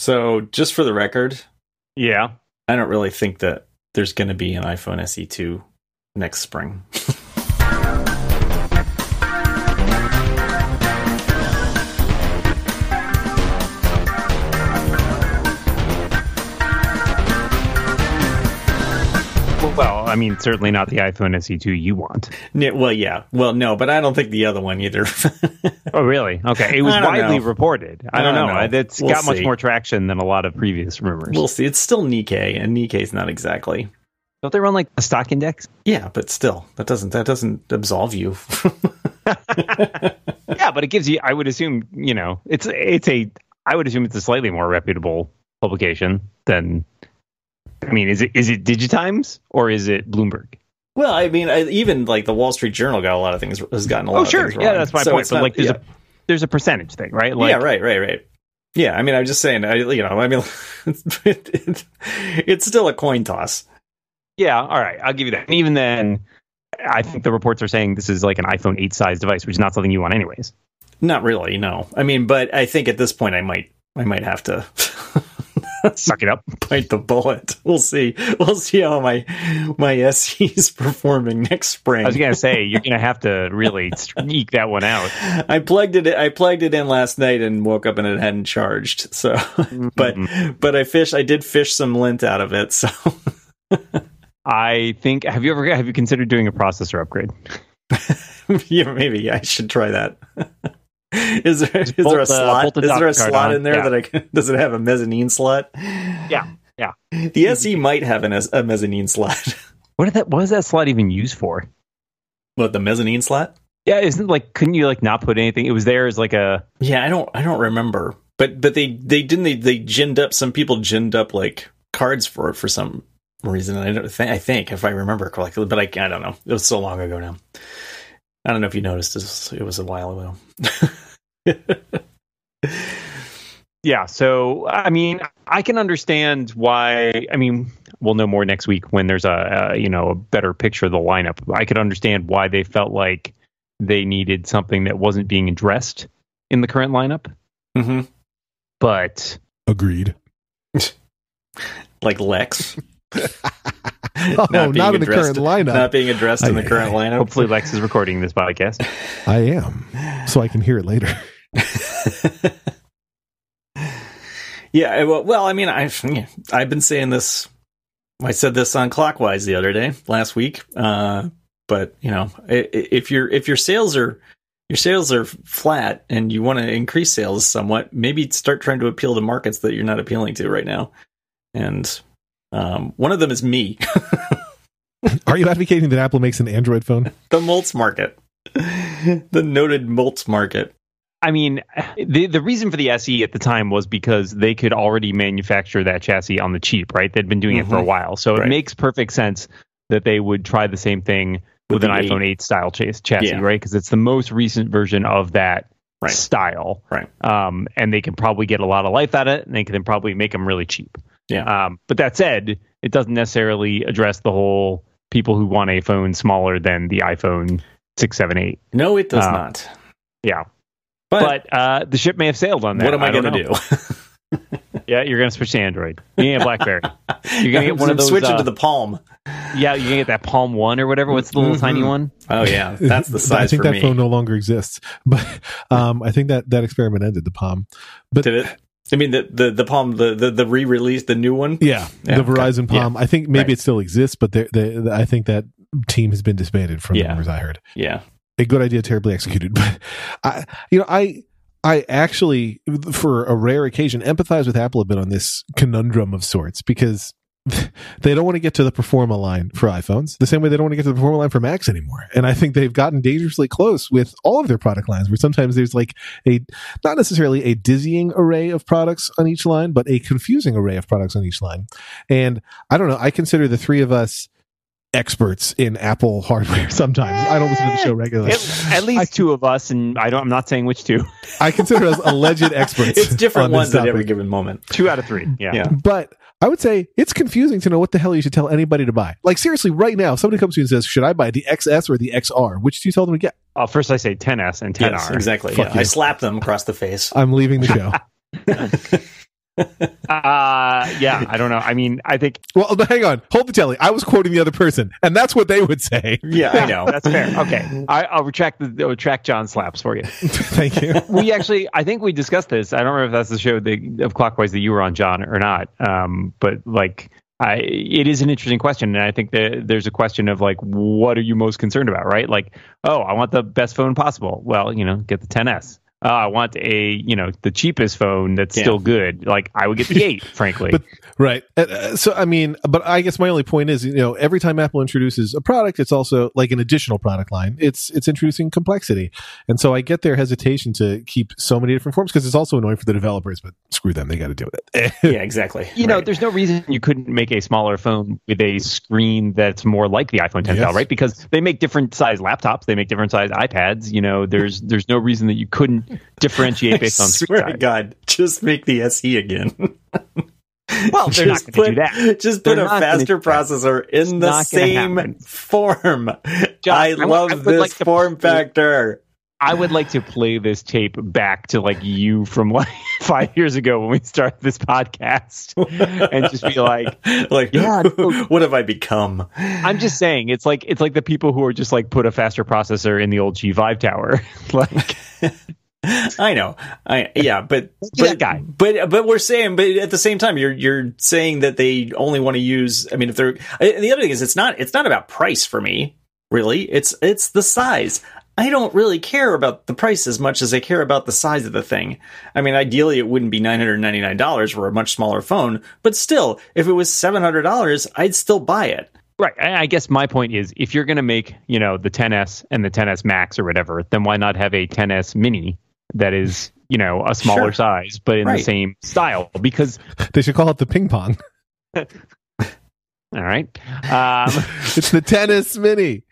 So just for the record, yeah, I don't really think that there's going to be an iPhone SE2 next spring. Well, I mean, certainly not the iPhone SE2 you want. Well, yeah. Well, no, but I don't think the other one either. Oh, really? Okay. It was widely reported. I don't know. It's got much more traction than a lot of previous rumors. We'll see. It's still Nikkei, and Nikkei's not exactly. Don't they run like a stock index? Yeah, but still, that doesn't absolve you. Yeah, but it gives you. I would assume it's a slightly more reputable publication than. I mean, is it DigiTimes or is it Bloomberg? Well, I mean, even like the Wall Street Journal has gotten a lot of things wrong. Oh, sure. Yeah, that's my point. But not, like, there's a percentage thing, right? Like, yeah, right. Yeah, I mean, I'm just saying, it's still a coin toss. Yeah, all right. I'll give you that. And even then, I think the reports are saying this is like an iPhone 8 size device, which is not something you want anyways. Not really, no. I mean, but I think at this point I might have to... Suck it up. Bite the bullet. We'll see. We'll see how my SE is performing next spring. I was going to say, you're going to have to really eke that one out. I plugged it in last night and woke up and it hadn't charged. So, but I did fish some lint out of it. So, I think. Have you considered doing a processor upgrade? Yeah, maybe I should try that. Is there a slot in there that I can? Does it have a mezzanine slot? Yeah. The SE might have a mezzanine slot. What is that slot even used for? What, the mezzanine slot? Yeah, isn't like couldn't you like not put anything? It was there as like a. Yeah, I don't remember. But some people ginned up like cards for it for some reason. I think if I remember correctly, but I don't know. It was so long ago now. I don't know if you noticed this. It was a while ago. Yeah. So, I mean, I can understand why. I mean, we'll know more next week when there's a better picture of the lineup. I could understand why they felt like they needed something that wasn't being addressed in the current lineup. Mm-hmm. But agreed. Like Lex. Not in the current lineup. Not being addressed in the current lineup. Hopefully Lex is recording this podcast. I am, so I can hear it later. Yeah, well, I mean, I've been saying this. I said this on Clockwise the other day, last week. But you know, if your sales are flat and you want to increase sales somewhat, maybe start trying to appeal to markets that you're not appealing to right now, and. One of them is me. Are you advocating that Apple makes an Android phone? The Moltz market. The noted Moltz market. I mean, the reason for the SE at the time was because they could already manufacture that chassis on the cheap, right? They'd been doing it for a while. So It makes perfect sense that they would try the same thing with an iPhone 8 style chassis, right? Because it's the most recent version of that style. Right. And they can probably get a lot of life out of it, and they can probably make them really cheap. Yeah. But that said, it doesn't necessarily address the whole people who want a phone smaller than the iPhone 6, 7, 8. No, it does not. Yeah. But the ship may have sailed on that. What am I going to do? Yeah, you're going to switch to Android. You're going to get BlackBerry. You're going to get one of those. Switch into the Palm. Yeah, you're going to get that Palm 1 or whatever. What's the little tiny one? Oh, yeah. That's the size I think for that me. Phone no longer exists. But I think that experiment ended, the Palm. But, did it? I mean, the Palm, the re-release, the new one? Yeah the Verizon Palm. Yeah. I think maybe it still exists, but I think that team has been disbanded from the numbers I heard. Yeah. A good idea, terribly executed. But, I actually, for a rare occasion, empathize with Apple a bit on this conundrum of sorts, because they don't want to get to the Performa line for iPhones the same way they don't want to get to the Performa line for Macs anymore. And I think they've gotten dangerously close with all of their product lines, where sometimes there's like a, not necessarily a dizzying array of products on each line, but a confusing array of products on each line. And I don't know, I consider the three of us experts in Apple hardware sometimes. I don't listen to the show regularly. At least two of us, and I'm not saying which two. I consider us alleged experts. It's different ones at every given moment. 2 out of 3. Yeah. But I would say it's confusing to know what the hell you should tell anybody to buy. Like, seriously, right now, if somebody comes to you and says, should I buy the XS or the XR? Which do you tell them to get? First I say 10S and 10R. Yes, exactly. Yeah. I slap them across the face. I'm leaving the show. Yeah, I don't know. I mean, I think... Well, hang on. Hold the telly. I was quoting the other person, and that's what they would say. Yeah, I know. That's fair. Okay. I'll retract John's slaps for you. Thank you. We actually... I think we discussed this. I don't remember if that's the show of Clockwise that you were on, John, or not. But, like... it is an interesting question, and I think that there's a question of, like, what are you most concerned about, right? Like, oh, I want the best phone possible. Well, you know, get the 10S. I want the cheapest phone that's still good. Like, I would get the 8, frankly. Right. So, I mean, but I guess my only point is, you know, every time Apple introduces a product, it's also like an additional product line. It's introducing complexity. And so I get their hesitation to keep so many different forms because it's also annoying for the developers, but screw them. They got to deal with it. Yeah, exactly. You know, there's no reason you couldn't make a smaller phone with a screen that's more like the iPhone 10 style, right? Because they make different size laptops. They make different size iPads. You know, there's no reason that you couldn't differentiate based on screen size. God, just make the SE again. Well, they're just not going to do that. Just put a faster processor in the same form. I love this form factor. I would like to play this tape back to like you from like 5 years ago when we started this podcast and just be like, yeah, what have I become? I'm just saying it's like the people who are just like put a faster processor in the old G5 tower. Like, I know. But that guy. But we're saying, but at the same time, you're saying that they only want to use. I mean, if they're the other thing is it's not about price for me, really. It's the size. I don't really care about the price as much as I care about the size of the thing. I mean, ideally, it wouldn't be $999 for a much smaller phone, but still, if it was $700, I'd still buy it. Right. I guess my point is, if you're going to make, you know, the 10S and the 10S Max or whatever, then why not have a 10S Mini that is, you know, a smaller size, but in the same style? Because they should call it the ping pong. All right. It's the 10S Mini.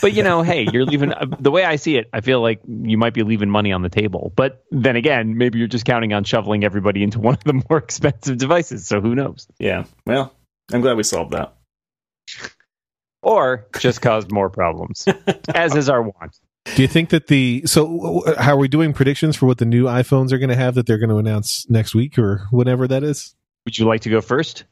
But you know, hey, you're leaving the way I see it. I feel like you might be leaving money on the table, but then again, maybe you're just counting on shoveling everybody into one of the more expensive devices. So who knows? Yeah. Well, I'm glad we solved that. Or just caused more problems, as is our want. Do you think that how are we doing predictions for what the new iPhones are going to have that they're going to announce next week or whenever that is? Would you like to go first?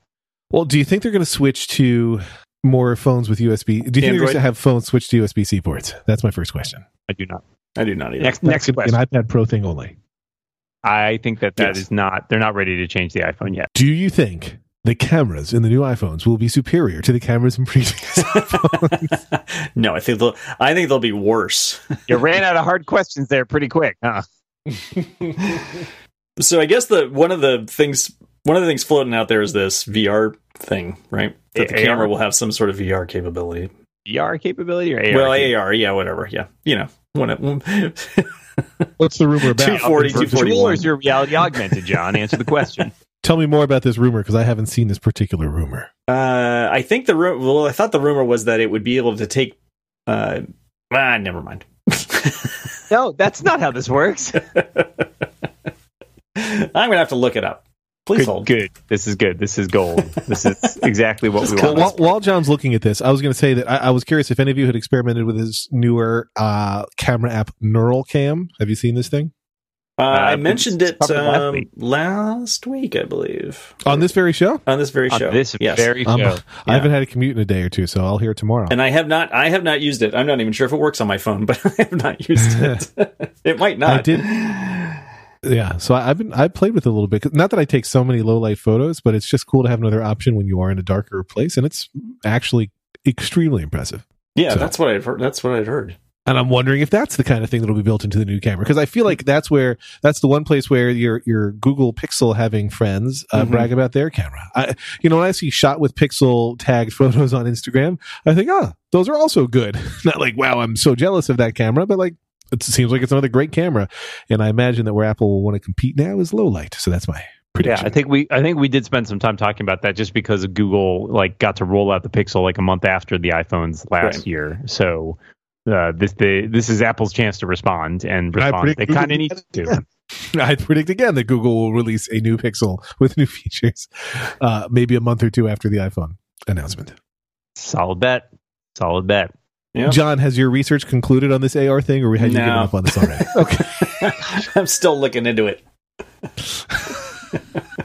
Well, do you think they're going to switch to more phones with USB? Do you think you're going to have phones switch to USB-C ports? That's my first question. I do not either. Next question. An iPad Pro thing only. I think that is not... They're not ready to change the iPhone yet. Do you think the cameras in the new iPhones will be superior to the cameras in previous iPhones? No, I think they'll be worse. You ran out of hard questions there pretty quick, huh? So I guess one of the things floating out there is this VR thing, right? That the camera will have some sort of VR capability. VR capability or AR? Well, AR, yeah, whatever. Yeah. You know, what's the rumor about? 240, 241. Or is your reality augmented, John? Answer the question. Tell me more about this rumor because I haven't seen this particular rumor. I think I thought the rumor was that it would be able to take. Never mind. No, that's not how this works. I'm going to have to look it up. Please hold. Good. This is gold. This is exactly what we want. While John's looking at this, I was going to say that I was curious if any of you had experimented with his newer camera app, NeuralCam. Have you seen this thing? I mentioned it last week, I believe. On this very show? On this very show. I haven't had a commute in a day or two, so I'll hear it tomorrow. And I have not used it. I'm not even sure if it works on my phone, but I have not used it. It might not. I did. Yeah, so I've played with it a little bit. Not that I take so many low light photos, but it's just cool to have another option when you are in a darker place, and it's actually extremely impressive. Yeah, so that's what I've heard. And I'm wondering if that's the kind of thing that'll be built into the new camera, because I feel like that's the one place where your Google Pixel having friends brag about their camera. When I see shot with Pixel tagged photos on Instagram, I think, those are also good. Not like, wow, I'm so jealous of that camera, but like, it seems like it's another great camera, and I imagine that where Apple will want to compete now is low light. So that's my prediction. Yeah, I think we did spend some time talking about that just because Google like got to roll out the Pixel like a month after the iPhones last year. So this is Apple's chance to respond and respond. They kind of need to. I predict again that Google will release a new Pixel with new features, maybe a month or two after the iPhone announcement. Solid bet. Yep. John, has your research concluded on this AR thing, or had you given up on this already? Okay. I'm still looking into it.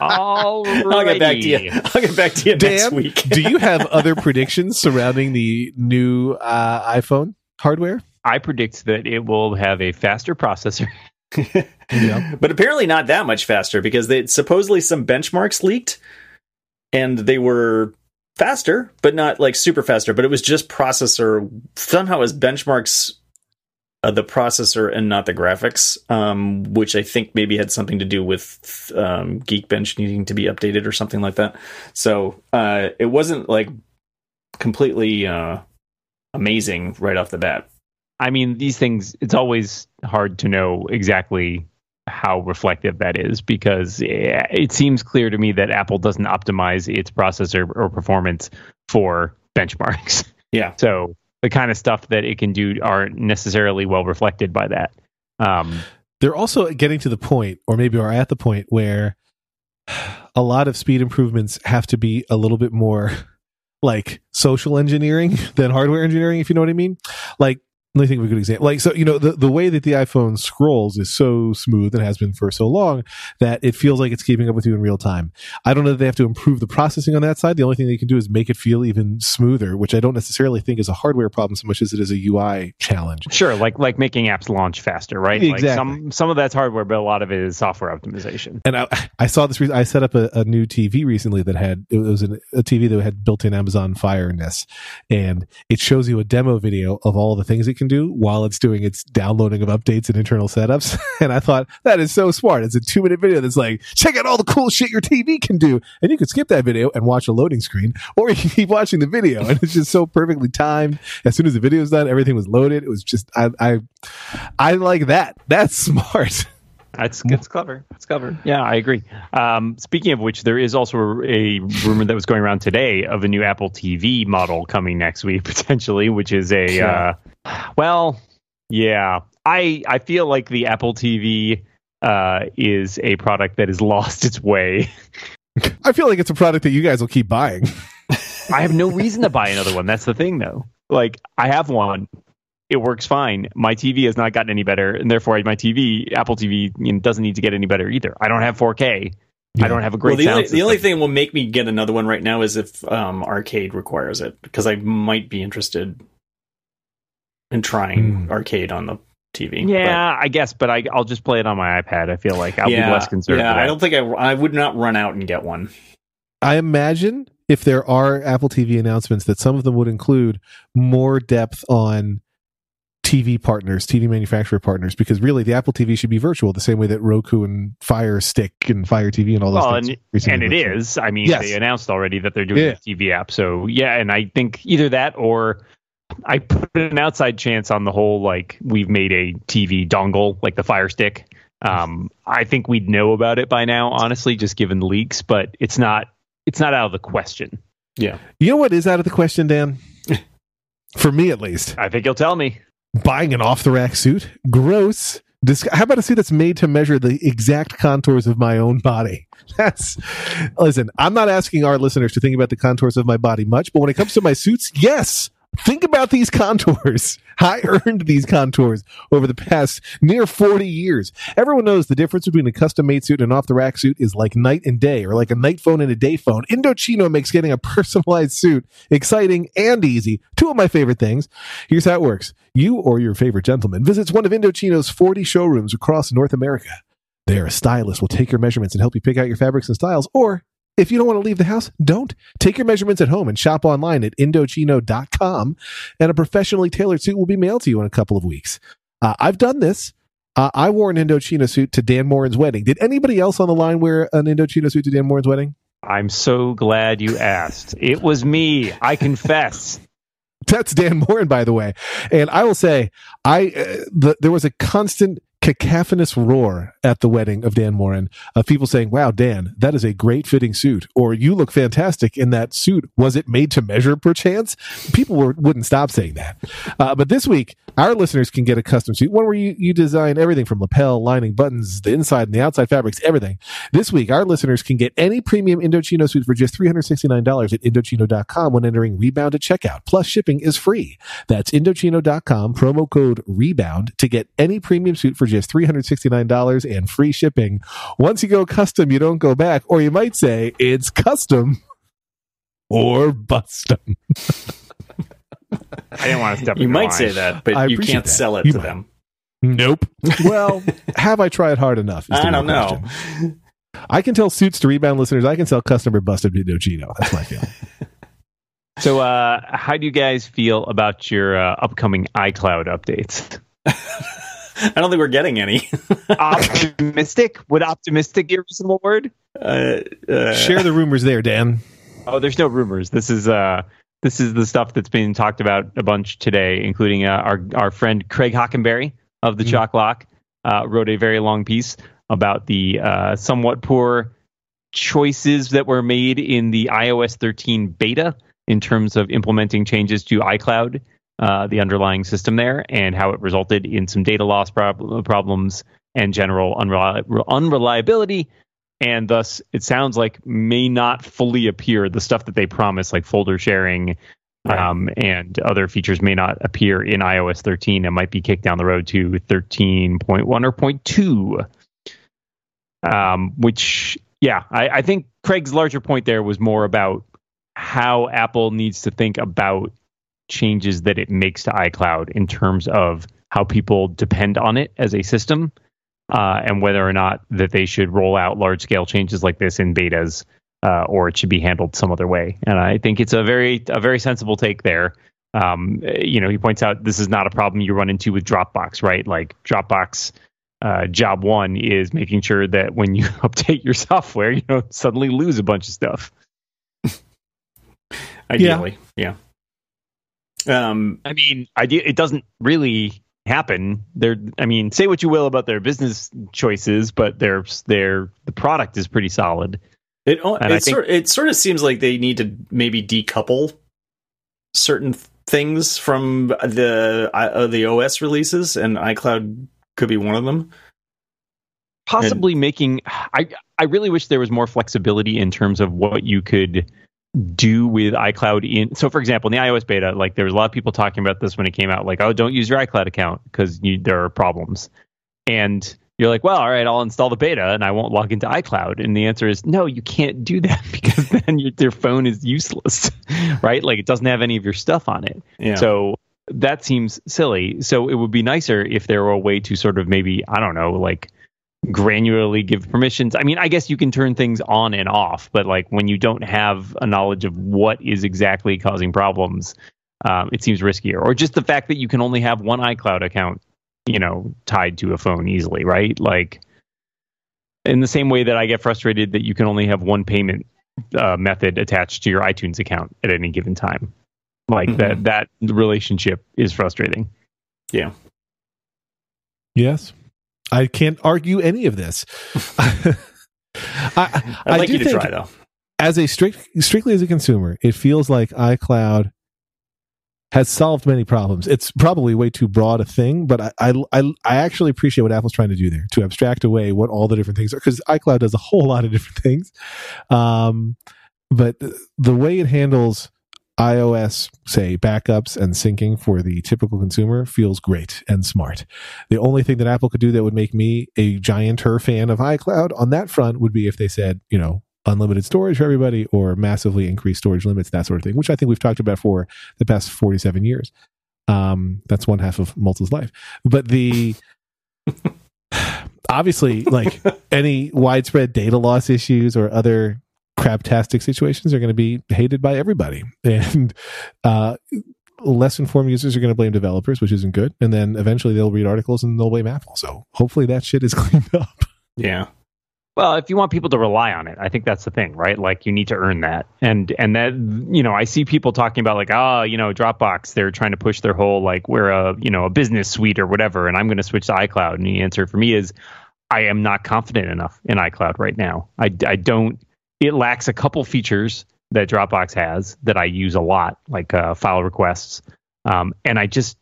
Alrighty. I'll get back to you. Dan, next week. Do you have other predictions surrounding the new iPhone hardware? I predict that it will have a faster processor. Yeah. But apparently not that much faster, because they supposedly some benchmarks leaked and they were faster, but not like super faster, but it was just processor. Somehow it was benchmarks the processor and not the graphics, which I think maybe had something to do with Geekbench needing to be updated or something like that. So it wasn't like completely amazing right off the bat. I mean, these things, it's always hard to know exactly how reflective that is, because it seems clear to me that Apple doesn't optimize its processor or performance for benchmarks. Yeah. So the kind of stuff that it can do aren't necessarily well reflected by that. They're also getting to the point, or maybe are at the point, where a lot of speed improvements have to be a little bit more like social engineering than hardware engineering, if you know what I mean. Like, let me think of a good example. Like, so, you know, the way that the iPhone scrolls is so smooth and has been for so long that it feels like it's keeping up with you in real time. I don't know that they have to improve the processing on that side. The only thing they can do is make it feel even smoother, which I don't necessarily think is a hardware problem so much as it is a UI challenge. Sure, like making apps launch faster, right? Exactly. Like some of that's hardware, but a lot of it is software optimization. And I saw this. I set up a new TV recently that had, it was a TV that had built-in Amazon Fire Nest, and it shows you a demo video of all the things it can do while it's doing its downloading of updates and internal setups. And I thought, that is so smart. It's a 2-minute video that's like, check out all the cool shit your TV can do. And you could skip that video and watch a loading screen, or you can keep watching the video. And it's just so perfectly timed. As soon as the video is done, everything was loaded. It was just, I like that. That's smart. That's clever. That's clever. Yeah, I agree. Speaking of which, there is also a rumor that was going around today of a new Apple TV model coming next week, potentially, which is a... I feel like the Apple TV is a product that has lost its way. I feel like it's a product that you guys will keep buying. I have no reason to buy another one. That's the thing, though. Like, I have one. It works fine. My TV has not gotten any better, and therefore my TV, Apple TV, doesn't need to get any better either. I don't have 4K. Yeah. I don't have a great sound system. The only thing that will make me get another one right now is if Arcade requires it, because I might be interested in trying Arcade on the TV. Yeah, but I guess, but I'll just play it on my iPad. I feel like I'll be less concerned. Yeah, I don't think I would not run out and get one. I imagine if there are Apple TV announcements that some of them would include more depth on TV partners, TV manufacturer partners, because really the Apple TV should be virtual the same way that Roku and Fire Stick and Fire TV and all those things. And it is. I mean, yes. They announced already that they're doing a TV app. So yeah, and I think either that or I put an outside chance on the whole, like, we've made a TV dongle, like the Fire Stick. I think we'd know about it by now, honestly, just given the leaks, but it's not out of the question. Yeah. You know what is out of the question, Dan? For me, at least. I think you'll tell me. Buying an off-the-rack suit? Gross. How about a suit that's made to measure the exact contours of my own body? Listen, I'm not asking our listeners to think about the contours of my body much, but when it comes to my suits, yes! Think about these contours. I earned these contours over the past near 40 years. Everyone knows the difference between a custom-made suit and an off-the-rack suit is like night and day, or like a night phone and a day phone. Indochino makes getting a personalized suit exciting and easy. Two of my favorite things. Here's how it works. You or your favorite gentleman visits one of Indochino's 40 showrooms across North America. There, a stylist will take your measurements and help you pick out your fabrics and styles, or... if you don't want to leave the house, don't. Take your measurements at home and shop online at Indochino.com, and a professionally tailored suit will be mailed to you in a couple of weeks. I've done this. I wore an Indochino suit to Dan Morin's wedding. Did anybody else on the line wear an Indochino suit to Dan Morin's wedding? I'm so glad you asked. It was me. I confess. That's Dan Morin, by the way. And I will say, there was a constant cacophonous roar at the wedding of Dan Morin of people saying, wow, Dan, that is a great fitting suit, or you look fantastic in that suit. Was it made to measure, perchance? People wouldn't stop saying that. But this week, our listeners can get a custom suit, one where you design everything from lapel, lining, buttons, the inside and the outside fabrics, everything. This week, our listeners can get any premium Indochino suit for just $369 at Indochino.com when entering Rebound at checkout. Plus, shipping is free. That's Indochino.com, promo code REBOUND, to get any premium suit for just $369 and free shipping. Once you go custom, you don't go back. Or you might say, it's custom or bustum. I didn't want to step in. You might say that, but you can't sell it to them. Nope. Well, have I tried hard enough? I don't know. I can tell suits to Rebound listeners. I can sell custom or bustum to Indochino. That's my feeling. So, how do you guys feel about your upcoming iCloud updates? I don't think we're getting any. Optimistic? Would optimistic be a reasonable word? Share the rumors there, Dan. Oh, there's no rumors. This is the stuff that's being talked about a bunch today, including our friend Craig Hockenberry of the Chalk Lock wrote a very long piece about the somewhat poor choices that were made in the iOS 13 beta in terms of implementing changes to iCloud, the underlying system there, and how it resulted in some data loss problems and general unreliability. And thus, it sounds like may not fully appear. The stuff that they promise, like folder sharing and other features, may not appear in iOS 13 and might be kicked down the road to 13.1 or 0.2. I think Craig's larger point there was more about how Apple needs to think about changes that it makes to iCloud in terms of how people depend on it as a system, and whether or not that they should roll out large-scale changes like this in betas, or it should be handled some other way. And I think it's a very sensible take there. He points out this is not a problem you run into with Dropbox, right? Like Dropbox, job one is making sure that when you update your software, you don't suddenly lose a bunch of stuff. Ideally, yeah. It doesn't really happen. Say what you will about their business choices, but the product is pretty solid. It sort of seems like they need to maybe decouple certain things from the OS releases, and iCloud could be one of them. Possibly I really wish there was more flexibility in terms of what you could do with iCloud so for example, in the iOS beta, like there was a lot of people talking about this when it came out, like, oh, don't use your iCloud account because there are problems. And you're like, well, all right, I'll install the beta and I won't log into iCloud. And the answer is no, you can't do that because then your phone is useless, right? Like it doesn't have any of your stuff on it. Yeah. So that seems silly. So it would be nicer if there were a way to sort of maybe, I don't know, like granularly give permissions. I mean, I guess you can turn things on and off, but like when you don't have a knowledge of what is exactly causing problems, it seems riskier. Or just the fact that you can only have one iCloud account, tied to a phone easily, right? Like in the same way that I get frustrated that you can only have one payment method attached to your iTunes account at any given time. Like that relationship is frustrating. Yeah. Yes. I can't argue any of this. I'd like you to try, though. As a strictly as a consumer, it feels like iCloud has solved many problems. It's probably way too broad a thing, but I actually appreciate what Apple's trying to do there, to abstract away what all the different things are, because iCloud does a whole lot of different things. But the way it handles iOS, say, backups and syncing for the typical consumer feels great and smart. The only thing that Apple could do that would make me a gianter fan of iCloud on that front would be if they said, unlimited storage for everybody or massively increased storage limits, that sort of thing, which I think we've talked about for the past 47 years. That's one half of Malta's life. But obviously, like any widespread data loss issues or other craptastic situations are going to be hated by everybody, and less informed users are going to blame developers, which isn't good, and then eventually they'll read articles and they'll blame Apple. So hopefully that shit is cleaned up. Yeah. Well, if you want people to rely on it, I think that's the thing, right? Like, you need to earn that. And that, you know, I see people talking about like, Dropbox, they're trying to push their whole, like, we're a business suite or whatever, and I'm going to switch to iCloud. And the answer for me is, I am not confident enough in iCloud right now. It lacks a couple features that Dropbox has that I use a lot, like file requests. And I just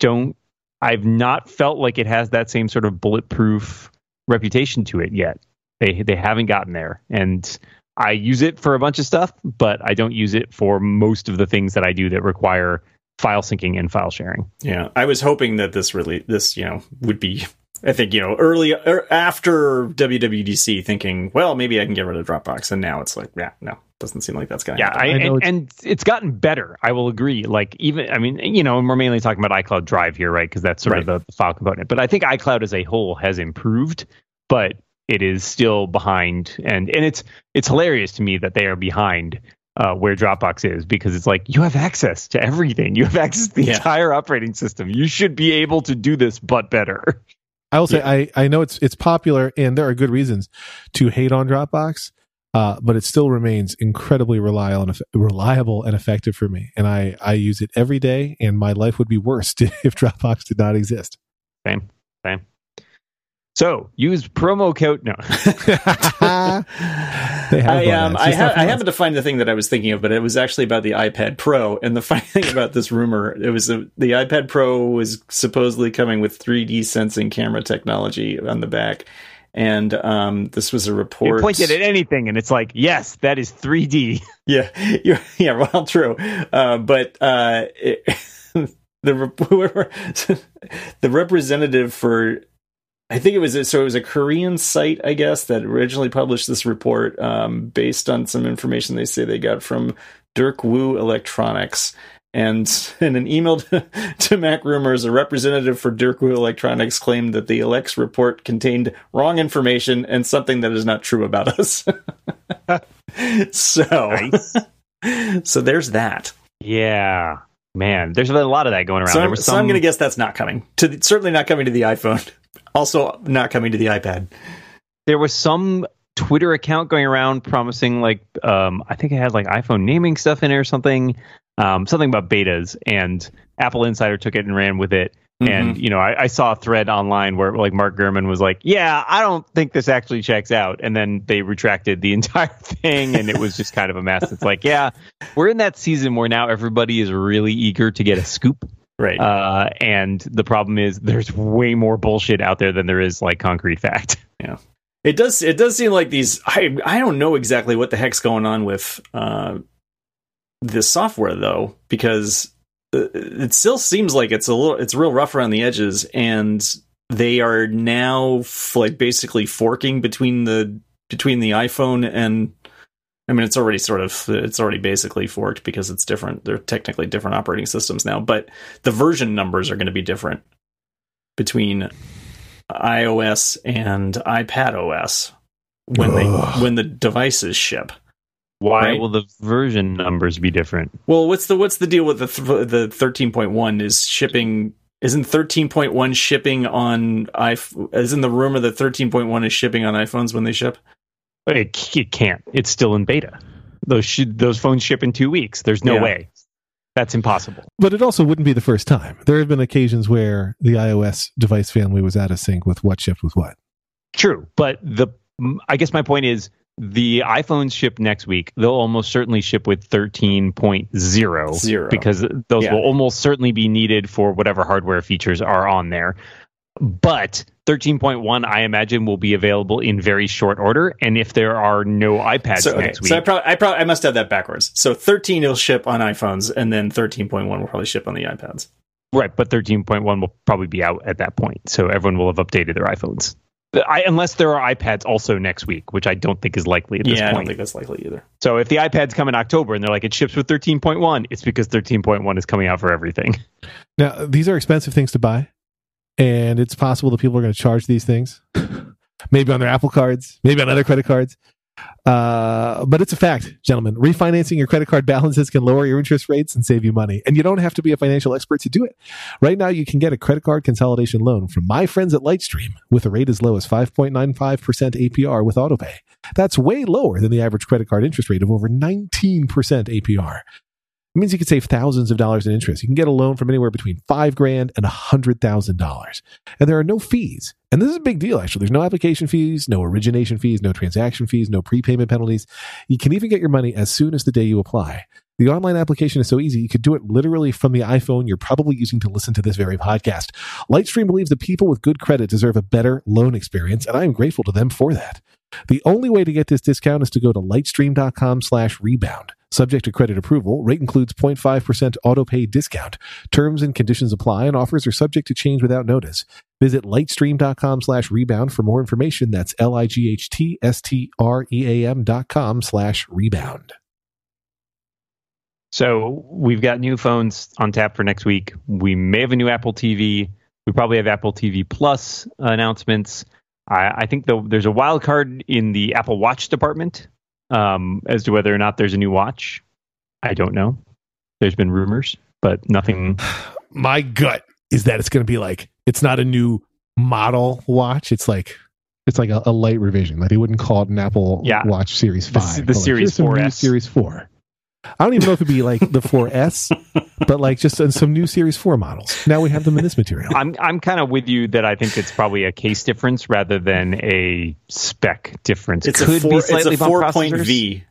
I've not felt like it has that same sort of bulletproof reputation to it yet. They haven't gotten there, and I use it for a bunch of stuff, but I don't use it for most of the things that I do that require file syncing and file sharing. Yeah, I was hoping that this would be, I think, early or after WWDC, thinking, well, maybe I can get rid of Dropbox, and now it's like, yeah, no, doesn't seem like that's gonna happen. Yeah, and it's gotten better. I will agree. Like, even, I mean, and we're mainly talking about iCloud Drive here, right? Because that's sort of the file component. But I think iCloud as a whole has improved, but it is still behind, and it's hilarious to me that they are behind where Dropbox is, because it's like, you have access to everything. You have access to the entire operating system. You should be able to do this, but better. I will say, I know it's popular, and there are good reasons to hate on Dropbox, but it still remains incredibly reliable and effective for me. And I use it every day, and my life would be worse if Dropbox did not exist. Same. So use promo code. No, I haven't defined the thing that I was thinking of, but it was actually about the iPad Pro. And the funny thing about this rumor, it was the iPad Pro was supposedly coming with 3D sensing camera technology on the back. And this was a report. You pointed at anything, and it's like, yes, that is 3D. Yeah. Well, true. The representative for, I think it was a Korean site, I guess, that originally published this report based on some information they say they got from Dirk Wu Electronics. And in an email to Mac Rumors, a representative for Dirk Wu Electronics claimed that the Elex report contained wrong information and something that is not true about us. So there's that. Yeah. Man, there's a lot of that going around. So I'm going to guess that's not coming. Certainly not coming to the iPhone. Also not coming to the iPad. There was some Twitter account going around promising, like, I think it had like iPhone naming stuff in it or something. Something about betas. And Apple Insider took it and ran with it. Mm-hmm. And, I saw a thread online where, like, Mark Gurman was like, yeah, I don't think this actually checks out. And then they retracted the entire thing, and it was just kind of a mess. It's like, yeah, we're in that season where now everybody is really eager to get a scoop. Right. And the problem is there's way more bullshit out there than there is, like, concrete fact. Yeah. It does seem like these, I don't know exactly what the heck's going on with this software, though, because it still seems like it's real rough around the edges, and they are now like basically forking between the iPhone and, I mean, it's already basically forked because it's different. They're technically different operating systems now, but the version numbers are going to be different between iOS and iPadOS when the devices ship. Why will the version numbers be different? Well, what's the deal with the 13.1 is shipping? Isn't 13.1 shipping on iPhone? Isn't the rumor that 13.1 is shipping on iPhones when they ship? It can't. It's still in beta. Those phones ship in 2 weeks. There's no way. That's impossible. But it also wouldn't be the first time. There have been occasions where the iOS device family was out of sync with what shipped with what. True, but I guess my point is, the iPhones ship next week. They'll almost certainly ship with 13.0 because those will almost certainly be needed for whatever hardware features are on there. But 13.1, I imagine, will be available in very short order. And if there are no iPads next week, so I must have that backwards. So 13 will ship on iPhones, and then 13.1 will probably ship on the iPads. Right, but 13.1 will probably be out at that point, so everyone will have updated their iPhones. Unless there are iPads also next week, which I don't think is likely at this point. Yeah, I don't think that's likely either. So if the iPads come in October and they're like, it ships with 13.1, it's because 13.1 is coming out for everything. Now, these are expensive things to buy, and it's possible that people are going to charge these things, maybe on their Apple cards, maybe on other credit cards. But it's a fact, gentlemen. Refinancing your credit card balances can lower your interest rates and save you money. And you don't have to be a financial expert to do it. Right now, you can get a credit card consolidation loan from my friends at Lightstream with a rate as low as 5.95% APR with AutoPay. That's way lower than the average credit card interest rate of over 19% APR. It means you could save thousands of dollars in interest. You can get a loan from anywhere between $5,000 and $100,000. And there are no fees. And this is a big deal, actually. There's no application fees, no origination fees, no transaction fees, no prepayment penalties. You can even get your money as soon as the day you apply. The online application is so easy, you could do it literally from the iPhone you're probably using to listen to this very podcast. Lightstream believes that people with good credit deserve a better loan experience, and I am grateful to them for that. The only way to get this discount is to go to lightstream.com/rebound. Subject to credit approval, rate includes 0.5% auto pay discount. Terms and conditions apply, and offers are subject to change without notice. Visit lightstream.com/rebound for more information. That's lightstream.com/rebound. So we've got new phones on tap for next week. We may have a new Apple TV. We probably have Apple TV Plus announcements. I think there's a wild card in the Apple Watch department. As to whether or not there's a new watch, I don't know. There's been rumors, but nothing. My gut is that it's going to be like, it's not a new model watch. It's like a light revision. Like they wouldn't call it an Apple Watch Series 5. The Series 4S. Series 4. I don't even know if it'd be like the 4S, but like just some new Series 4 models. Now we have them in this material. I'm kind of with you that I think it's probably a case difference rather than a spec difference. It's a 4.V.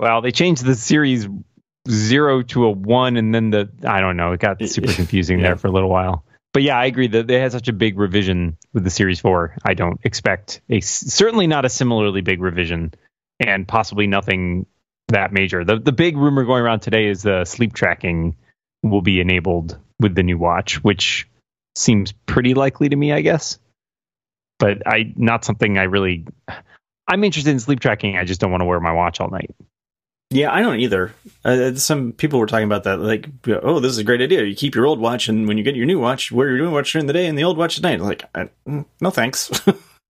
Well, they changed the Series 0 to a 1, and then I don't know. It got super confusing there for a little while. But yeah, I agree that they had such a big revision with the Series 4. I don't expect certainly not a similarly big revision, and possibly nothing that major. The big rumor going around today is the sleep tracking will be enabled with the new watch, which seems pretty likely to me, I guess. But I'm interested in sleep tracking. I just don't want to wear my watch all night. Yeah, I don't either. Some people were talking about that, like, oh, this is a great idea. You keep your old watch, and when you get your new watch, wear your new watch during the day and the old watch at night. Like, no thanks.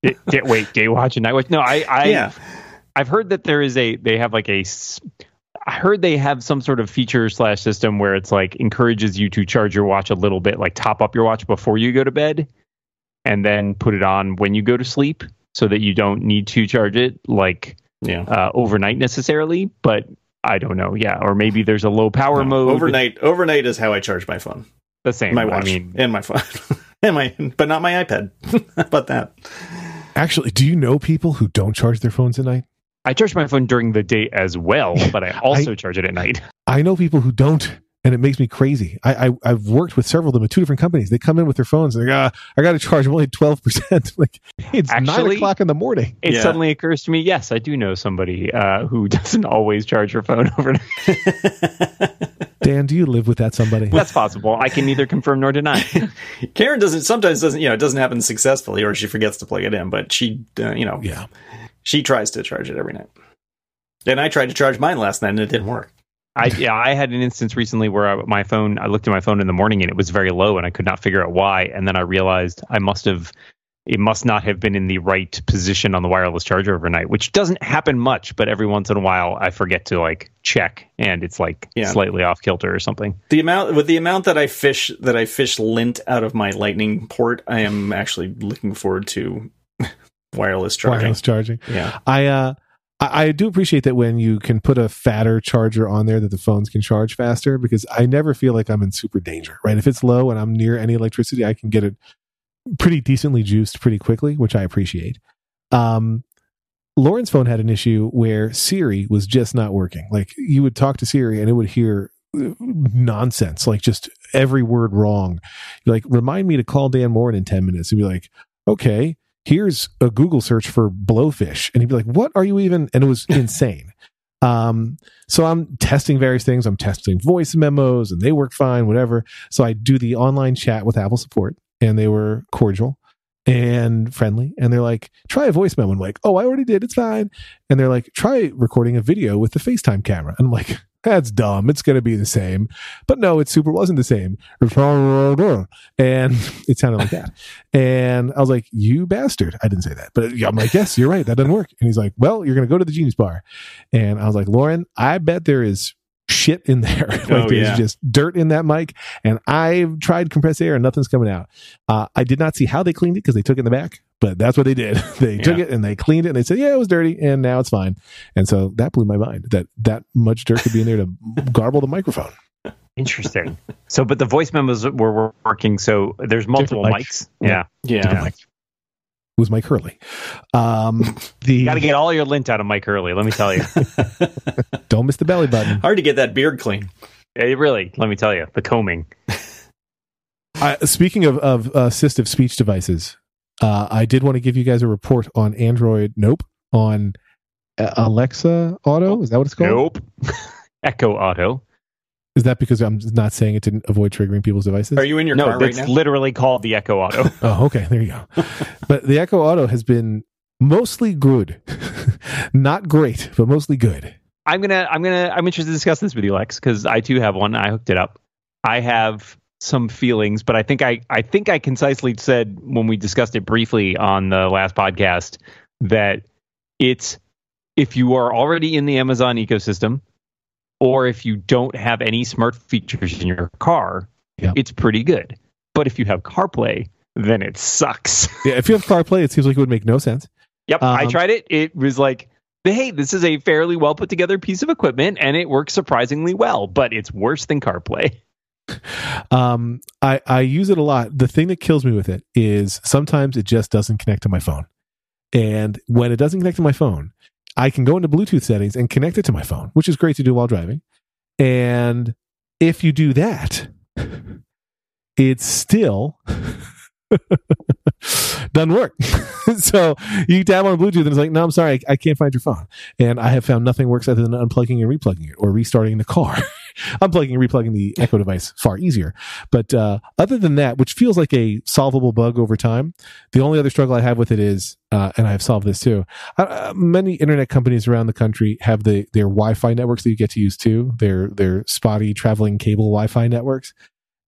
Wait, day watch and night watch? No, I've heard that they have some sort of feature / system where it's like encourages you to charge your watch a little bit, like top up your watch before you go to bed and then put it on when you go to sleep so that you don't need to charge it overnight necessarily. But I don't know. Yeah. Or maybe there's a low power mode. Overnight is how I charge my phone. The same. My watch and my phone but not my iPad. How about that? Actually, do you know people who don't charge their phones at night? I charge my phone during the day as well, but I also charge it at night. I know people who don't, and it makes me crazy. I've worked with several of them at two different companies. They come in with their phones and they're like, I got to charge. I'm only at 12%. Like, it's actually 9 o'clock in the morning. It suddenly occurs to me, yes, I do know somebody who doesn't always charge her phone overnight. Dan, do you live with that somebody? That's possible. I can neither confirm nor deny. Karen it doesn't happen successfully, or she forgets to plug it in, but she, she tries to charge it every night. And I tried to charge mine last night and it didn't work. I had an instance recently where I looked at my phone in the morning and it was very low and I could not figure out why. And then I realized it must not have been in the right position on the wireless charger overnight, which doesn't happen much, but every once in a while I forget to check and it's slightly off kilter or something. The amount that I fish lint out of my lightning port, I am actually looking forward to wireless charging. Yeah. I do appreciate that when you can put a fatter charger on there that the phones can charge faster, because I never feel like I'm in super danger, right? If it's low and I'm near any electricity, I can get it pretty decently juiced pretty quickly, which I appreciate. Lauren's phone had an issue where Siri was just not working. Like, you would talk to Siri and it would hear nonsense, like just every word wrong. You're like, remind me to call Dan Morin in 10 minutes. He'd be like, okay, here's a Google search for blowfish. And he'd be like, what are you even? And it was insane. So I'm testing various things. I'm testing voice memos and they work fine, whatever. So I do the online chat with Apple support and they were cordial and friendly. And they're like, try a voice memo. I'm like, oh, I already did. It's fine. And they're like, try recording a video with the FaceTime camera. And I'm like, that's dumb. It's going to be the same. But no, it super wasn't the same. And it sounded like that. And I was like, you bastard. I didn't say that. But I'm like, yes, you're right. That doesn't work. And he's like, well, you're going to go to the Genius Bar. And I was like, Lauren, I bet there is shit in there. Like there's just dirt in that mic. And I've tried compressed air and nothing's coming out. I did not see how they cleaned it because they took it in the back. But that's what they did. They took it and they cleaned it and they said, yeah, it was dirty and now it's fine. And so that blew my mind that much dirt could be in there to garble the microphone. Interesting. So, but the voice memos were working. So there's multiple mics. Yeah. With Mike Hurley. You got to get all your lint out of Mike Hurley, let me tell you. Don't miss the belly button. Hard to get that beard clean. It really, let me tell you, the combing. Speaking of assistive speech devices, I did want to give you guys a report on Android. Nope. On Alexa Auto. Is that what it's called? Nope. Echo Auto. Is that because I'm not saying it to avoid triggering people's devices? Are you in your car right now? It's literally called the Echo Auto. Oh, okay. There you go. But the Echo Auto has been mostly good. Not great, but mostly good. I'm interested to discuss this with you, Lex, because I too have one. I hooked it up. I have some feelings, but I think I concisely said when we discussed it briefly on the last podcast that it's, if you are already in the Amazon ecosystem or if you don't have any smart features in your car, it's pretty good. But if you have CarPlay, then it sucks. Yeah, if you have CarPlay, it seems like it would make no sense. Yep, I tried it. It was like, hey, this is a fairly well put together piece of equipment and it works surprisingly well, but it's worse than CarPlay. I use it a lot. The thing that kills me with it is sometimes it just doesn't connect to my phone. And when it doesn't connect to my phone, I can go into Bluetooth settings and connect it to my phone, which is great to do while driving. And if you do that, it's still doesn't work. So you tap on Bluetooth and it's like, no, I'm sorry, I can't find your phone. And I have found nothing works other than unplugging and replugging it or restarting the car. Unplugging and replugging the Echo device far easier. But other than that, which feels like a solvable bug over time, the only other struggle I have with it is, and I've solved this too, many internet companies around the country have their Wi-Fi networks that you get to use too, their spotty traveling cable Wi-Fi networks.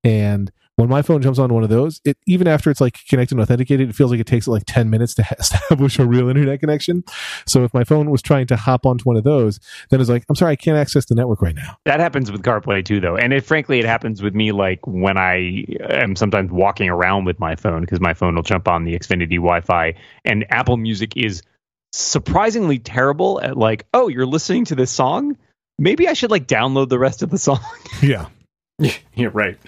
And when my phone jumps on one of those, it even after it's like connected and authenticated, it feels like it takes like 10 minutes to establish a real internet connection. So if my phone was trying to hop onto one of those, then it's like, I'm sorry, I can't access the network right now. That happens with CarPlay too, though. And frankly, it happens with me like when I am sometimes walking around with my phone because my phone will jump on the Xfinity Wi-Fi and Apple Music is surprisingly terrible at like, oh, you're listening to this song? Maybe I should like download the rest of the song. Yeah. Yeah, right.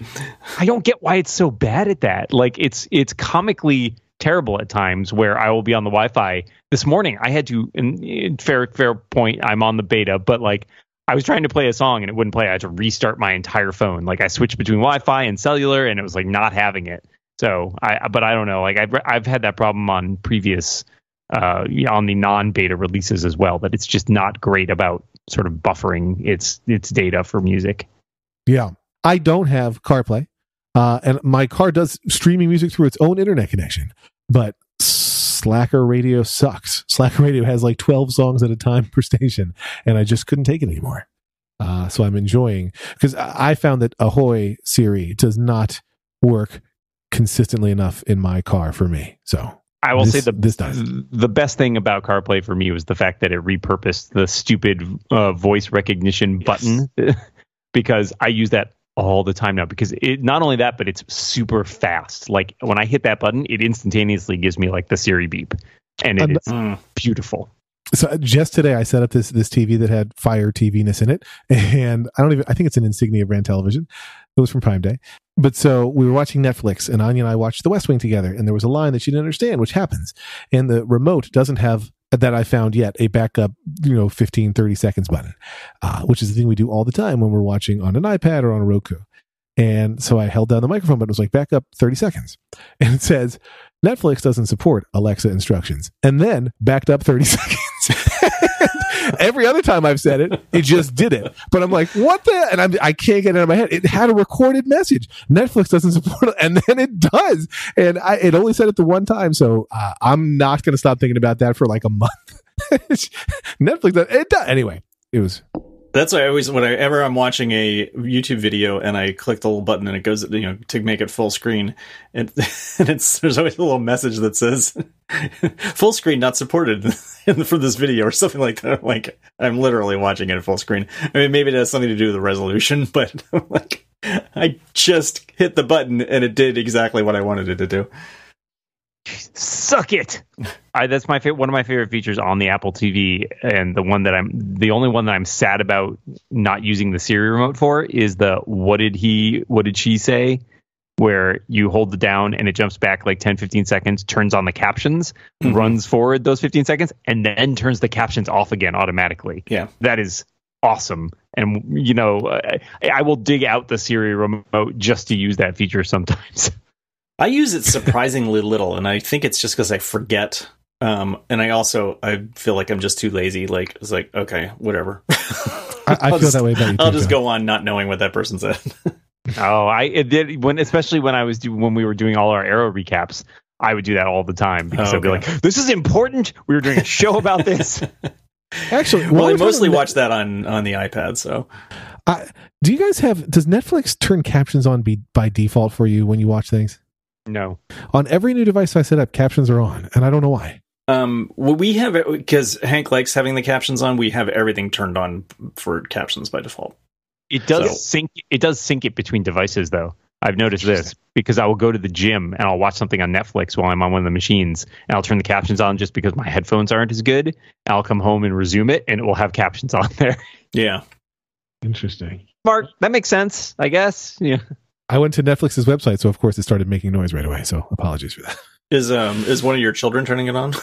I don't get why it's so bad at that. Like it's comically terrible at times where I will be on the Wi-Fi. This morning I had to, and fair point, I'm on the beta, but like I was trying to play a song and it wouldn't play. I had to restart my entire phone. Like I switched between Wi-Fi and cellular and it was like not having it. So but I don't know. Like I've had that problem on previous, on the non-beta releases as well, that it's just not great about sort of buffering its data for music. Yeah. I don't have CarPlay, and my car does streaming music through its own internet connection, but Slacker Radio sucks. Slacker Radio has like 12 songs at a time per station, and I just couldn't take it anymore. So I'm enjoying, because I found that Ahoy Siri does not work consistently enough in my car for me, so... I will say the best thing about CarPlay for me was the fact that it repurposed the stupid voice recognition button, because I use that all the time now, because it not only that, but it's super fast. Like when I hit that button, it instantaneously gives me like the Siri beep, and it's beautiful. So just today, I set up this TV that had Fire TV-ness in it, and I think it's an Insignia brand television. It was from Prime Day, but so we were watching Netflix, and Anya and I watched The West Wing together, and there was a line that she didn't understand, which happens, and the remote doesn't have, that I found yet, a backup, 15, 30 seconds button, which is the thing we do all the time when we're watching on an iPad or on a Roku. And so I held down the microphone button, it was like, back up 30 seconds. And it says, Netflix doesn't support Alexa instructions. And then backed up 30 seconds. Every other time I've said it, it just did it. But I'm like, what the? And I can't get it out of my head. It had a recorded message. Netflix doesn't support it. And then it does. And it only said it the one time. So I'm not going to stop thinking about that for like a month. Netflix, it does. Anyway, it was That's why I always, whenever I'm watching a YouTube video and I click the little button and it goes, you know, to make it full screen, and it's, there's always a little message that says full screen not supported for this video or something like that. Like, I'm literally watching it in full screen. I mean, maybe it has something to do with the resolution, but like, I just hit the button and it did exactly what I wanted it to do. Suck it. That's my one of my favorite features on the Apple TV, and the only one that I'm sad about not using the Siri remote for is the what did she say, where you hold it down and it jumps back like 10-15 seconds, turns on the captions, mm-hmm. runs forward those 15 seconds, and then turns the captions off again automatically. Yeah, that is awesome. And you know, I will dig out the Siri remote just to use that feature sometimes. I use it surprisingly little, and I think it's just because I forget. And I feel like I'm just too lazy. Like, it's like, okay, whatever. I feel that way about you. I'll just go on not knowing what that person said. Especially when we were doing all our Arrow recaps, I would do that all the time because I'd be like, this is important. We were doing a show about this. Actually, well, I mostly watch that on the iPad. So, do you guys does Netflix turn captions on by default for you when you watch things? No. On every new device I set up, captions are on, and I don't know why. We have it because Hank likes having the captions on. We have everything turned on for captions by default. It does sync. It does sync it between devices, though. I've noticed this because I will go to the gym and I'll watch something on Netflix while I'm on one of the machines, and I'll turn the captions on just because my headphones aren't as good. And I'll come home and resume it, and it will have captions on there. Yeah. Interesting. Mark, that makes sense, I guess. Yeah. I went to Netflix's website, so of course it started making noise right away. So apologies for that. Is one of your children turning it on?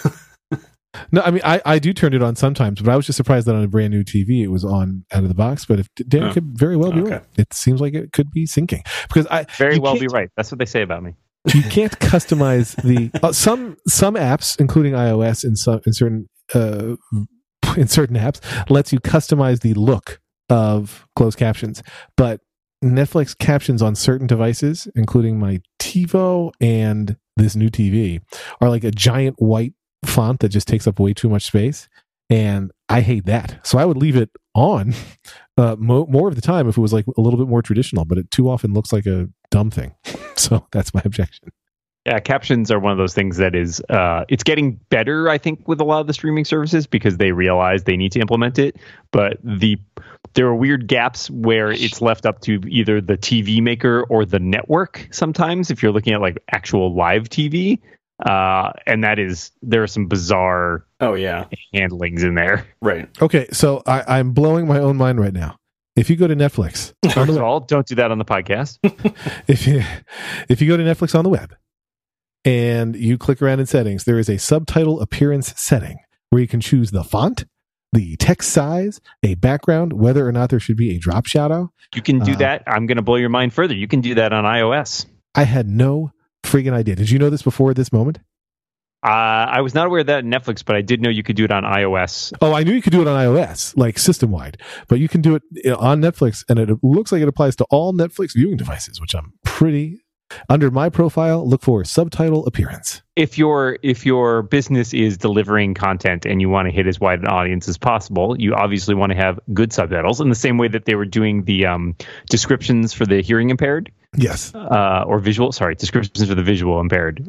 No, I mean I do turn it on sometimes, but I was just surprised that on a brand new TV it was on out of the box. But if Dan could very well be right, it seems like it could be syncing because I very well be right. That's what they say about me. You can't customize the some apps, including iOS, in certain apps, lets you customize the look of closed captions, but Netflix captions on certain devices, including my TiVo and this new TV, are like a giant white font that just takes up way too much space, and I hate that. So I would leave it on more of the time if it was like a little bit more traditional, but it too often looks like a dumb thing. So that's my objection. Yeah, captions are one of those things that is, it's getting better, I think, with a lot of the streaming services because they realize they need to implement it. But there are weird gaps where it's left up to either the TV maker or the network sometimes if you're looking at like actual live TV. And there are some bizarre handlings in there. Right. Okay, so I'm blowing my own mind right now. If you go to Netflix... First of all, don't do that on the podcast. If you go to Netflix on the web... and you click around in settings, there is a subtitle appearance setting where you can choose the font, the text size, a background, whether or not there should be a drop shadow. You can do that. I'm going to blow your mind further. You can do that on iOS. I had no friggin' idea. Did you know this before this moment? I was not aware of that in Netflix, but I did know you could do it on iOS. Oh, I knew you could do it on iOS, like system-wide. But you can do it on Netflix, and it looks like it applies to all Netflix viewing devices, which I'm pretty... Under my profile, look for subtitle appearance. If your business is delivering content and you want to hit as wide an audience as possible, you obviously want to have good subtitles in the same way that they were doing the descriptions for the hearing impaired. Yes. Descriptions for the visual impaired.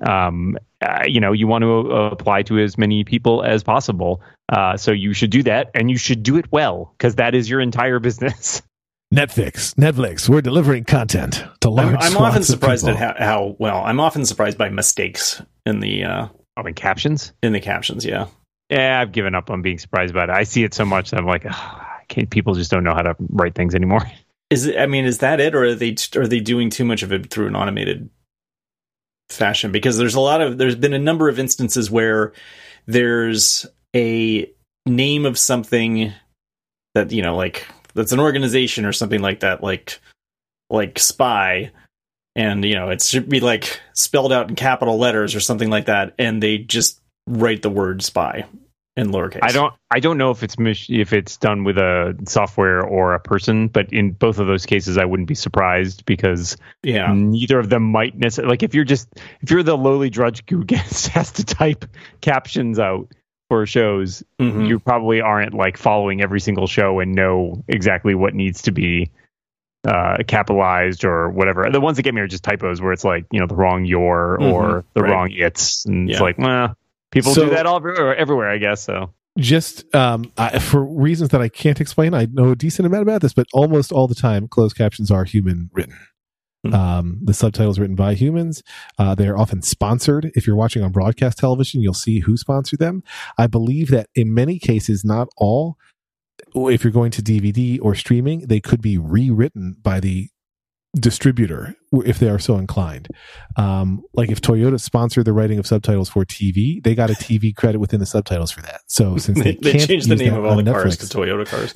You want to apply to as many people as possible. So you should do that, and you should do it well because that is your entire business. Netflix, we're delivering content to large swaths of people. I'm often surprised at I'm often surprised by mistakes in the... captions? In the captions, yeah. Yeah, I've given up on being surprised about it. I see it so much that I'm like, people just don't know how to write things anymore. Is that it, or are they doing too much of it through an automated fashion? Because there's been a number of instances where there's a name of something that, you know, like... that's an organization or something like that, like spy, and you know it should be like spelled out in capital letters or something like that, and they just write the word spy in lowercase. I don't know if it's done with a software or a person, but in both of those cases, I wouldn't be surprised because neither of them might necessarily. Like if you're the lowly drudge who has to type captions out for shows, you probably aren't like following every single show and know exactly what needs to be capitalized or whatever. The ones that get me are just typos where it's like, you know, the wrong your or the wrong it's. And it's like, well, people do that all everywhere, I guess. So just for reasons that I can't explain, I know a decent amount about this, but almost all the time, closed captions are human written. The subtitles written by humans. They're often sponsored. If you're watching on broadcast television, you'll see who sponsored them. I believe that in many cases, not all, if you're going to DVD or streaming, they could be rewritten by the distributor if they are so inclined. Like if Toyota sponsored the writing of subtitles for TV, they got a TV credit within the subtitles for that. So since they can't changed the name of all the cars to Toyota cars,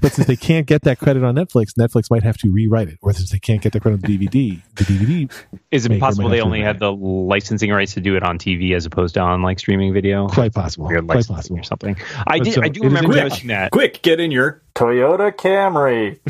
but since they can't get that credit on Netflix, Netflix might have to rewrite it. Or since they can't get the credit on the DVD is it possible they only had the licensing rights to do it on TV as opposed to on like streaming video? Quite possible. Quite possible or something. I do remember noticing that. Quick, get in your Toyota Camry.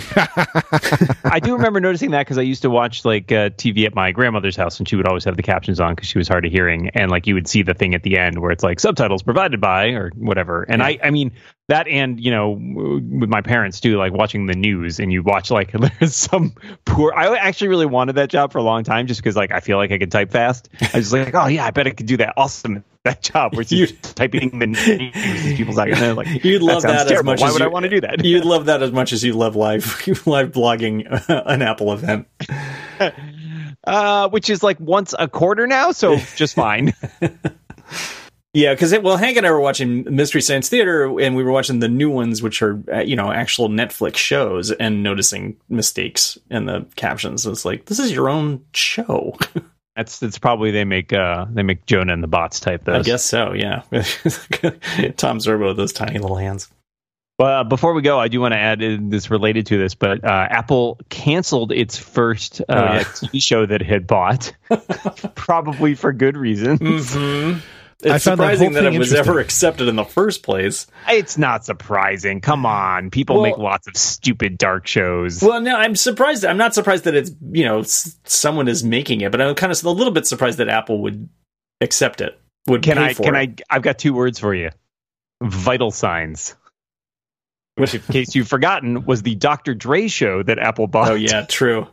I do remember noticing that because I used to watch like TV at my grandmother's house, and she would always have the captions on because she was hard of hearing. And like you would see the thing at the end where it's like subtitles provided by or whatever. And I mean that, and you know, with my parents too, like watching the news, and you watch like there's some poor. I actually really wanted that job for a long time just because like I feel like I could type fast. I was like, oh yeah, I bet I could do that. Awesome. That job where you're typing the names people's out, and like you'd love that as much. Why would I want to do that? You'd love that as much as you love live blogging an Apple event, which is like once a quarter now, so just fine. Yeah, because Hank and I were watching Mystery Science Theater, and we were watching the new ones, which are actual Netflix shows, and noticing mistakes in the captions. It's like this is your own show. That's probably they make Jonah and the bots type those. I guess so, yeah. Tom Zerbo with those tiny little hands. Well, before we go, I do want to add this related to this, but Apple canceled its first TV show that it had bought, probably for good reasons. Mm-hmm. It's surprising that it was ever accepted in the first place. It's not surprising. Come on. People make lots of stupid dark shows. Well, no, I'm surprised. I'm not surprised that it's, someone is making it, but I'm kind of a little bit surprised that Apple would accept it. I've got two words for you. Vital signs. Which, in case you've forgotten, was the Dr. Dre show that Apple bought. Oh, yeah, true.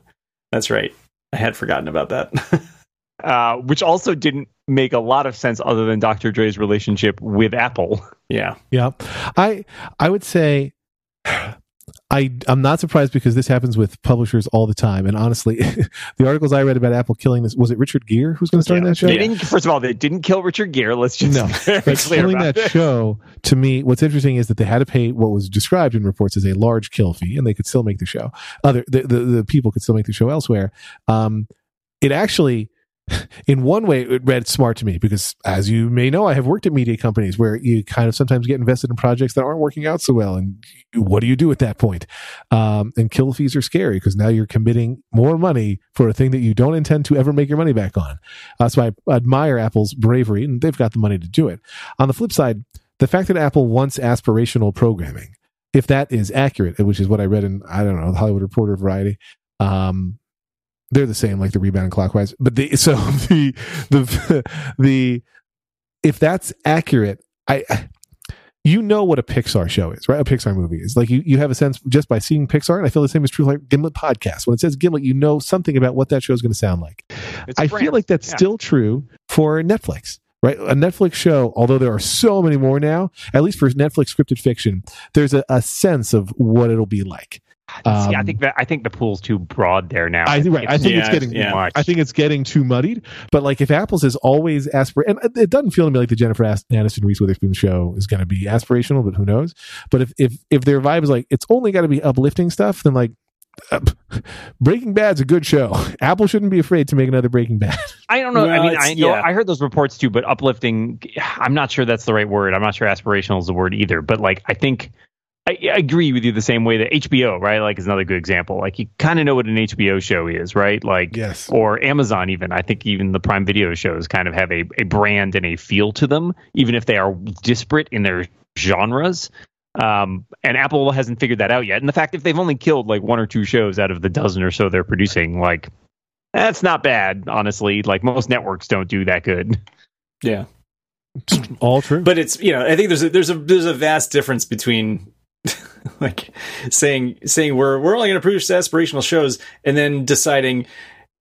That's right. I had forgotten about that. Which also didn't make a lot of sense other than Dr. Dre's relationship with Apple. Yeah. Yeah. I would say I'm not surprised because this happens with publishers all the time. And honestly, the articles I read about Apple killing this, was it Richard Gere who's going to start that show? First of all, they didn't kill Richard Gere. Let's just killing that show, to me, what's interesting is that they had to pay what was described in reports as a large kill fee, and they could still make the show. The people could still make the show elsewhere. It actually... In one way, it read smart to me because, as you may know, I have worked at media companies where you kind of sometimes get invested in projects that aren't working out so well. And what do you do at that point? And kill fees are scary because now you're committing more money for a thing that you don't intend to ever make your money back on. So I admire Apple's bravery, and they've got the money to do it. On the flip side, the fact that Apple wants aspirational programming, if that is accurate, which is what I read in, I don't know, the Hollywood Reporter, Variety, they're the same, like the Rebound and Clockwise. But if that's accurate, you know what a Pixar show is, right? A Pixar movie is like you have a sense just by seeing Pixar, and I feel the same is true like Gimlet podcast. When it says Gimlet, you know something about what that show is going to sound like. I feel like that's still true for Netflix. Right, a Netflix show, although there are so many more now, at least for Netflix scripted fiction, there's a sense of what it'll be like. See, I think the pool's too broad there now. I think it's getting too muddied. But like, if Apple's is always aspirational, and it doesn't feel to me like the Jennifer Aniston, Reese Witherspoon show is going to be aspirational, but who knows? But if their vibe is like it's only got to be uplifting stuff, then like. Breaking Bad's a good show. Apple shouldn't be afraid to make another Breaking Bad. I don't know. Well, I mean, I heard those reports too, but uplifting, I'm not sure that's the right word. I'm not sure aspirational is the word either. But like, I think I agree with you the same way that HBO, right? Like, is another good example. Like, you kind of know what an HBO show is, right? Like, yes. Or Amazon even. I think even the Prime Video shows kind of have a brand and a feel to them, even if they are disparate in their genres. And Apple hasn't figured that out yet. And the fact if they've only killed like one or two shows out of the dozen or so they're producing, like that's not bad, honestly. Like most networks don't do that good. Yeah. All true. But it's, you know, I think there's a vast difference between like saying we're only going to produce aspirational shows and then deciding,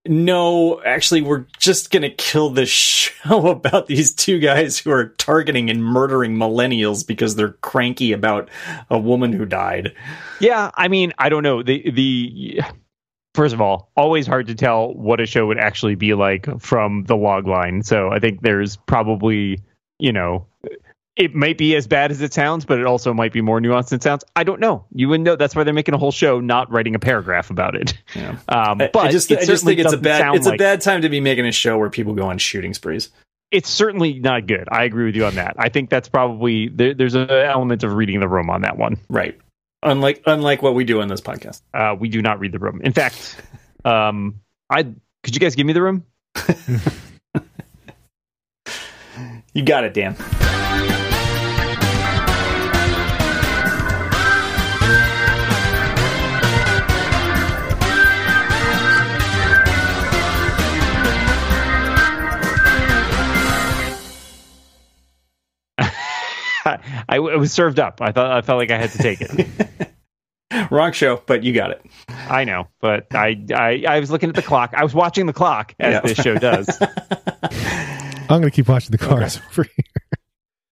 no, actually, we're just going to kill this show about these two guys who are targeting and murdering millennials because they're cranky about a woman who died. Yeah, I mean, I don't know. The first of all, always hard to tell what a show would actually be like from the log line. So I think there's probably, you know, it might be as bad as it sounds, but it also might be more nuanced than it sounds. I don't know. You wouldn't know. That's why they're making a whole show, not writing a paragraph about it. Yeah. I just think it's a bad time to be making a show where people go on shooting sprees. It's certainly not good. I agree with you on that. I think that's probably there's an element of reading the room on that one. Right. Unlike what we do on this podcast. We do not read the room. In fact, could you guys give me the room? You got it, Dan. I was served up. I felt like I had to take it. Wrong show, but you got it. I know, but I was looking at the clock. I was watching the clock, as this show does. I'm going to keep watching the cars for you.